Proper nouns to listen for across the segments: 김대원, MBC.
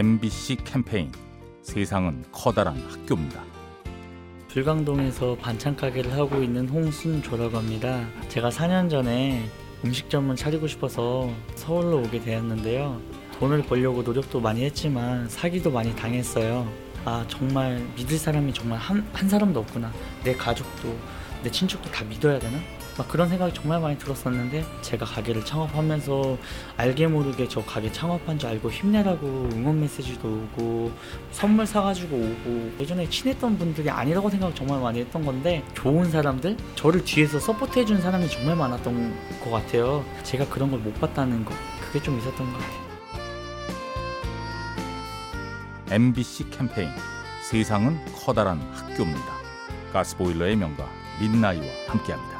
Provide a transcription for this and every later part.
MBC 캠페인 세상은 커다란 학교입니다. 불광동에서 반찬 가게를 하고 있는 홍순조라고 합니다. 제가 4년 전에 음식점을 차리고 싶어서 서울로 오게 되었는데요. 돈을 벌려고 노력도 많이 했지만 사기도 많이 당했어요. 아, 정말 믿을 사람이 정말 한 사람도 없구나. 내 가족도 내 친척도 다 믿어야 되나? 막 그런 생각이 정말 많이 들었었는데, 제가 가게를 창업하면서 알게 모르게 저 가게 창업한 줄 알고 힘내라고 응원 메시지도 오고 선물 사가지고 오고, 예전에 친했던 분들이 아니라고 생각을 정말 많이 했던 건데, 좋은 사람들? 저를 뒤에서 서포트해준 사람이 정말 많았던 것 같아요. 제가 그런 걸 못 봤다는 거, 그게 좀 있었던 것 같아요. MBC 캠페인 세상은 커다란 학교입니다. 가스보일러의 명가 민나이와 함께합니다.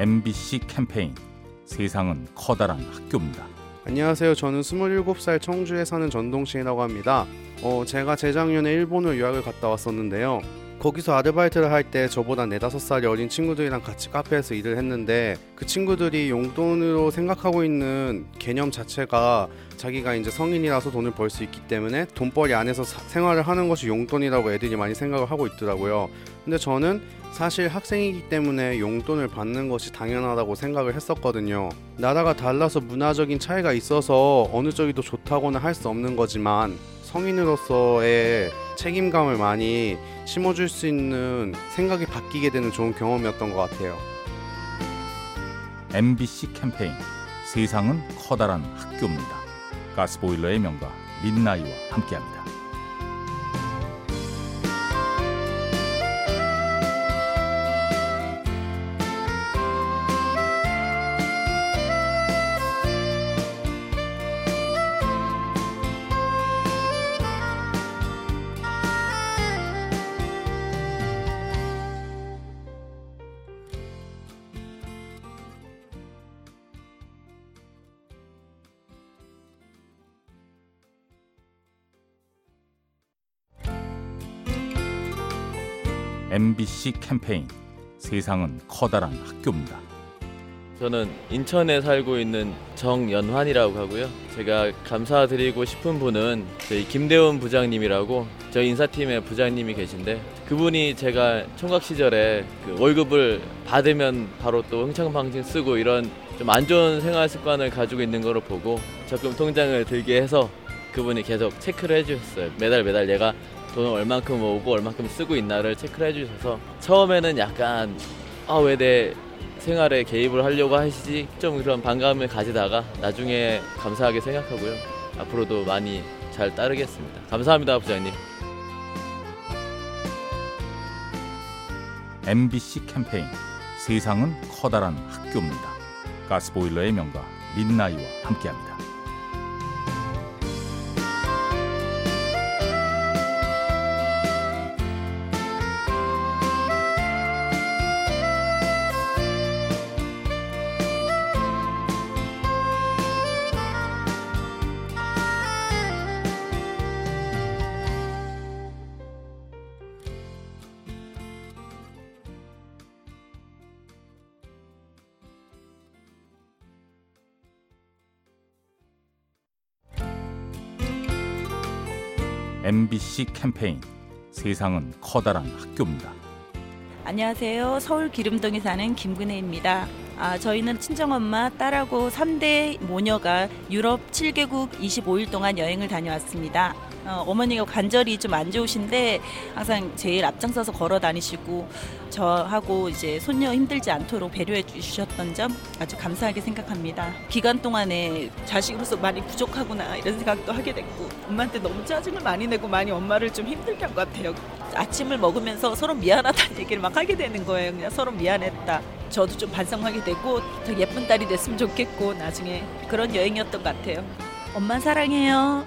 MBC 캠페인 세상은 커다란 학교입니다. 안녕하세요. 저는 27살 청주에 사는 전동신이라고 합니다. 제가 재작년에 일본으로 유학을 갔다 왔었는데요. 거기서 아르바이트를 할 때 저보다 4-5살이 어린 친구들이랑 같이 카페에서 일을 했는데, 그 친구들이 용돈으로 생각하고 있는 개념 자체가 자기가 이제 성인이라서 돈을 벌 수 있기 때문에 돈벌이 안에서 생활을 하는 것이 용돈이라고 애들이 많이 생각을 하고 있더라고요. 근데 저는 사실 학생이기 때문에 용돈을 받는 것이 당연하다고 생각을 했었거든요. 나라가 달라서 문화적인 차이가 있어서 어느 쪽이 더 좋다고는 할 수 없는 거지만, 성인으로서의 책임감을 많이 심어줄 수 있는 생각이 바뀌게 되는 좋은 경험이었던 것 같아요. MBC 캠페인 세상은 커다란 학교입니다. 가스보일러의 명가 민나이와 함께합니다. MBC 캠페인 세상은 커다란 학교입니다. 저는 인천에 살고 있는 정연환이라고 하고요. 제가 감사드리고 싶은 분은 저희 김대원 부장님이라고, 저희 인사팀의 부장님이 계신데, 그분이 제가 총각 시절에 그 월급을 받으면 바로 또 흥청망청 쓰고 이런 좀 안 좋은 생활 습관을 가지고 있는 거를 보고 적금 통장을 들게 해서 그분이 계속 체크를 해주셨어요. 매달 얘가 돈을 얼만큼 모으고 얼만큼 쓰고 있나를 체크를 해주셔서, 처음에는 약간 왜 내 생활에 개입을 하려고 하시지? 좀 그런 반감을 가지다가 나중에 감사하게 생각하고요. 앞으로도 많이 잘 따르겠습니다. 감사합니다, 부장님. MBC 캠페인 세상은 커다란 학교입니다. 가스보일러의 명가 민나이와 함께합니다. MBC 캠페인 세상은 커다란 학교입니다. 안녕하세요. 서울 기름동에 사는 김근혜입니다. 저희는 친정엄마, 딸하고 3대 모녀가 유럽 7개국 25일 동안 여행을 다녀왔습니다. 어머니가 관절이 좀 안 좋으신데 항상 제일 앞장서서 걸어 다니시고, 저하고 이제 손녀 힘들지 않도록 배려해 주셨던 점 아주 감사하게 생각합니다. 기간 동안에 자식으로서 많이 부족하구나 이런 생각도 하게 됐고, 엄마한테 너무 짜증을 많이 내고 많이 엄마를 좀 힘들게 한 것 같아요. 아침을 먹으면서 서로 미안하다는 얘기를 막 하게 되는 거예요. 그냥 서로 미안했다. 저도 좀 반성하게 되고 더 예쁜 딸이 됐으면 좋겠고 나중에 그런 여행이었던 것 같아요. 엄마 사랑해요.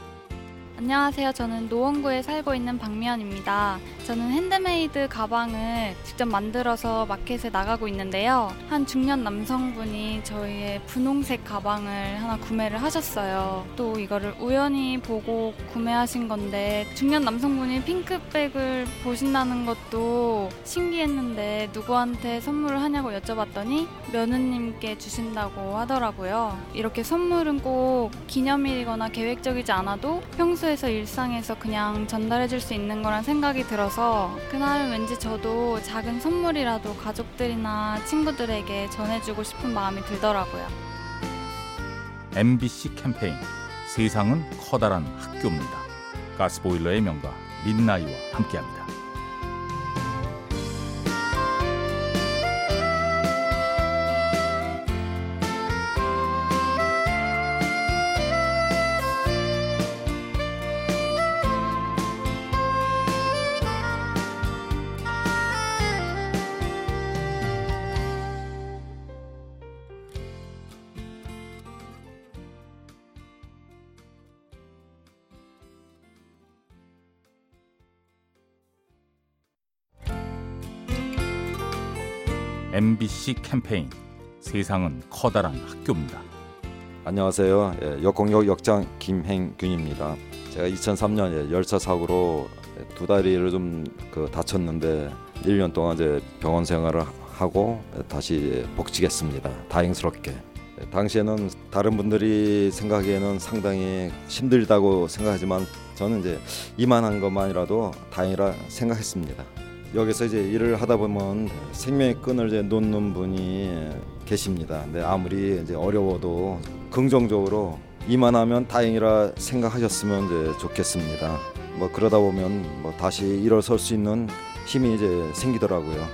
안녕하세요. 저는 노원구에 살고 있는 박미연입니다. 저는 핸드메이드 가방을 직접 만들어서 마켓에 나가고 있는데요. 한 중년 남성분이 저희의 분홍색 가방을 하나 구매를 하셨어요. 또 이거를 우연히 보고 구매하신 건데 중년 남성분이 핑크백을 보신다는 것도 신기했는데 누구한테 선물을 하냐고 여쭤봤더니 며느님께 주신다고 하더라고요. 이렇게 선물은 꼭 기념일이거나 계획적이지 않아도 평소에 일상에서 그냥 전달해줄 수 있는 거란 생각이 들어서 그날은 왠지 저도 작은 선물이라도 가족들이나 친구들에게 전해주고 싶은 마음이 들더라고요. MBC 캠페인 세상은 커다란 학교입니다. 가스보일러의 명가 민나이와 함께합니다. MBC 캠페인 세상은 커다란 학교입니다. 안녕하세요. 역공역 역장 김행균입니다. 제가 2003년에 열차 사고로 두 다리를 좀 다쳤는데 1년 동안 이제 병원 생활을 하고 다시 복직했습니다. 다행스럽게. 당시에는 다른 분들이 생각하기에는 상당히 힘들다고 생각하지만 저는 이제 이만한 것만이라도 다행이라 생각했습니다. 여기서 이제 일을 하다 보면 생명의 끈을 이제 놓는 분이 계십니다. 근데 아무리 이제 어려워도 긍정적으로 이만하면 다행이라 생각하셨으면 이제 좋겠습니다. 뭐 그러다 보면 다시 일어설 수 있는 힘이 이제 생기더라고요.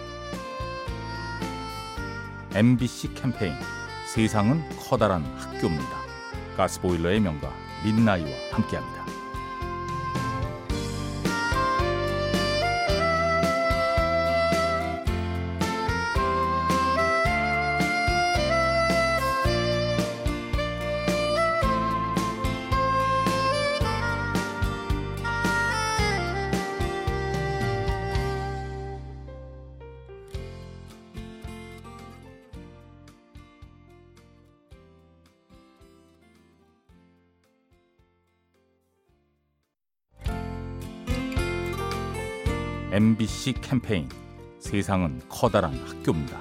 MBC 캠페인 세상은 커다란 학교입니다. 가스보일러의 명가 민나이와 함께합니다. MBC 캠페인 세상은 커다란 학교입니다.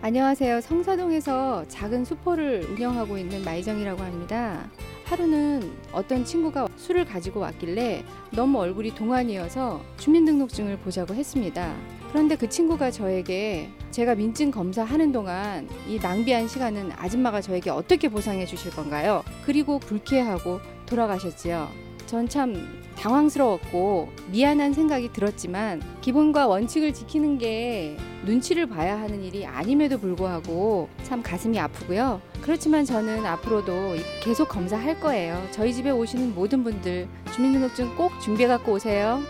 안녕하세요. 성사동에서 작은 수포를 운영하고 있는 마이정이라고 합니다. 하루는 어떤 친구가 술을 가지고 왔길래 너무 얼굴이 동안이어서 주민등록증을 보자고 했습니다. 그런데 그 친구가 저에게 제가 민증 검사하는 동안 이 낭비한 시간은 아줌마가 저에게 어떻게 보상해 주실 건가요? 그리고 불쾌하고 돌아가셨지요. 전 참 당황스러웠고 미안한 생각이 들었지만 기본과 원칙을 지키는 게 눈치를 봐야 하는 일이 아님에도 불구하고 참 가슴이 아프고요. 그렇지만 저는 앞으로도 계속 검사할 거예요. 저희 집에 오시는 모든 분들 주민등록증 꼭 준비해 갖고 오세요.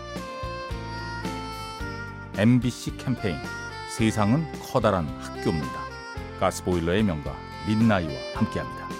MBC 캠페인 세상은 커다란 학교입니다. 가스보일러의 명가 민나이와 함께합니다.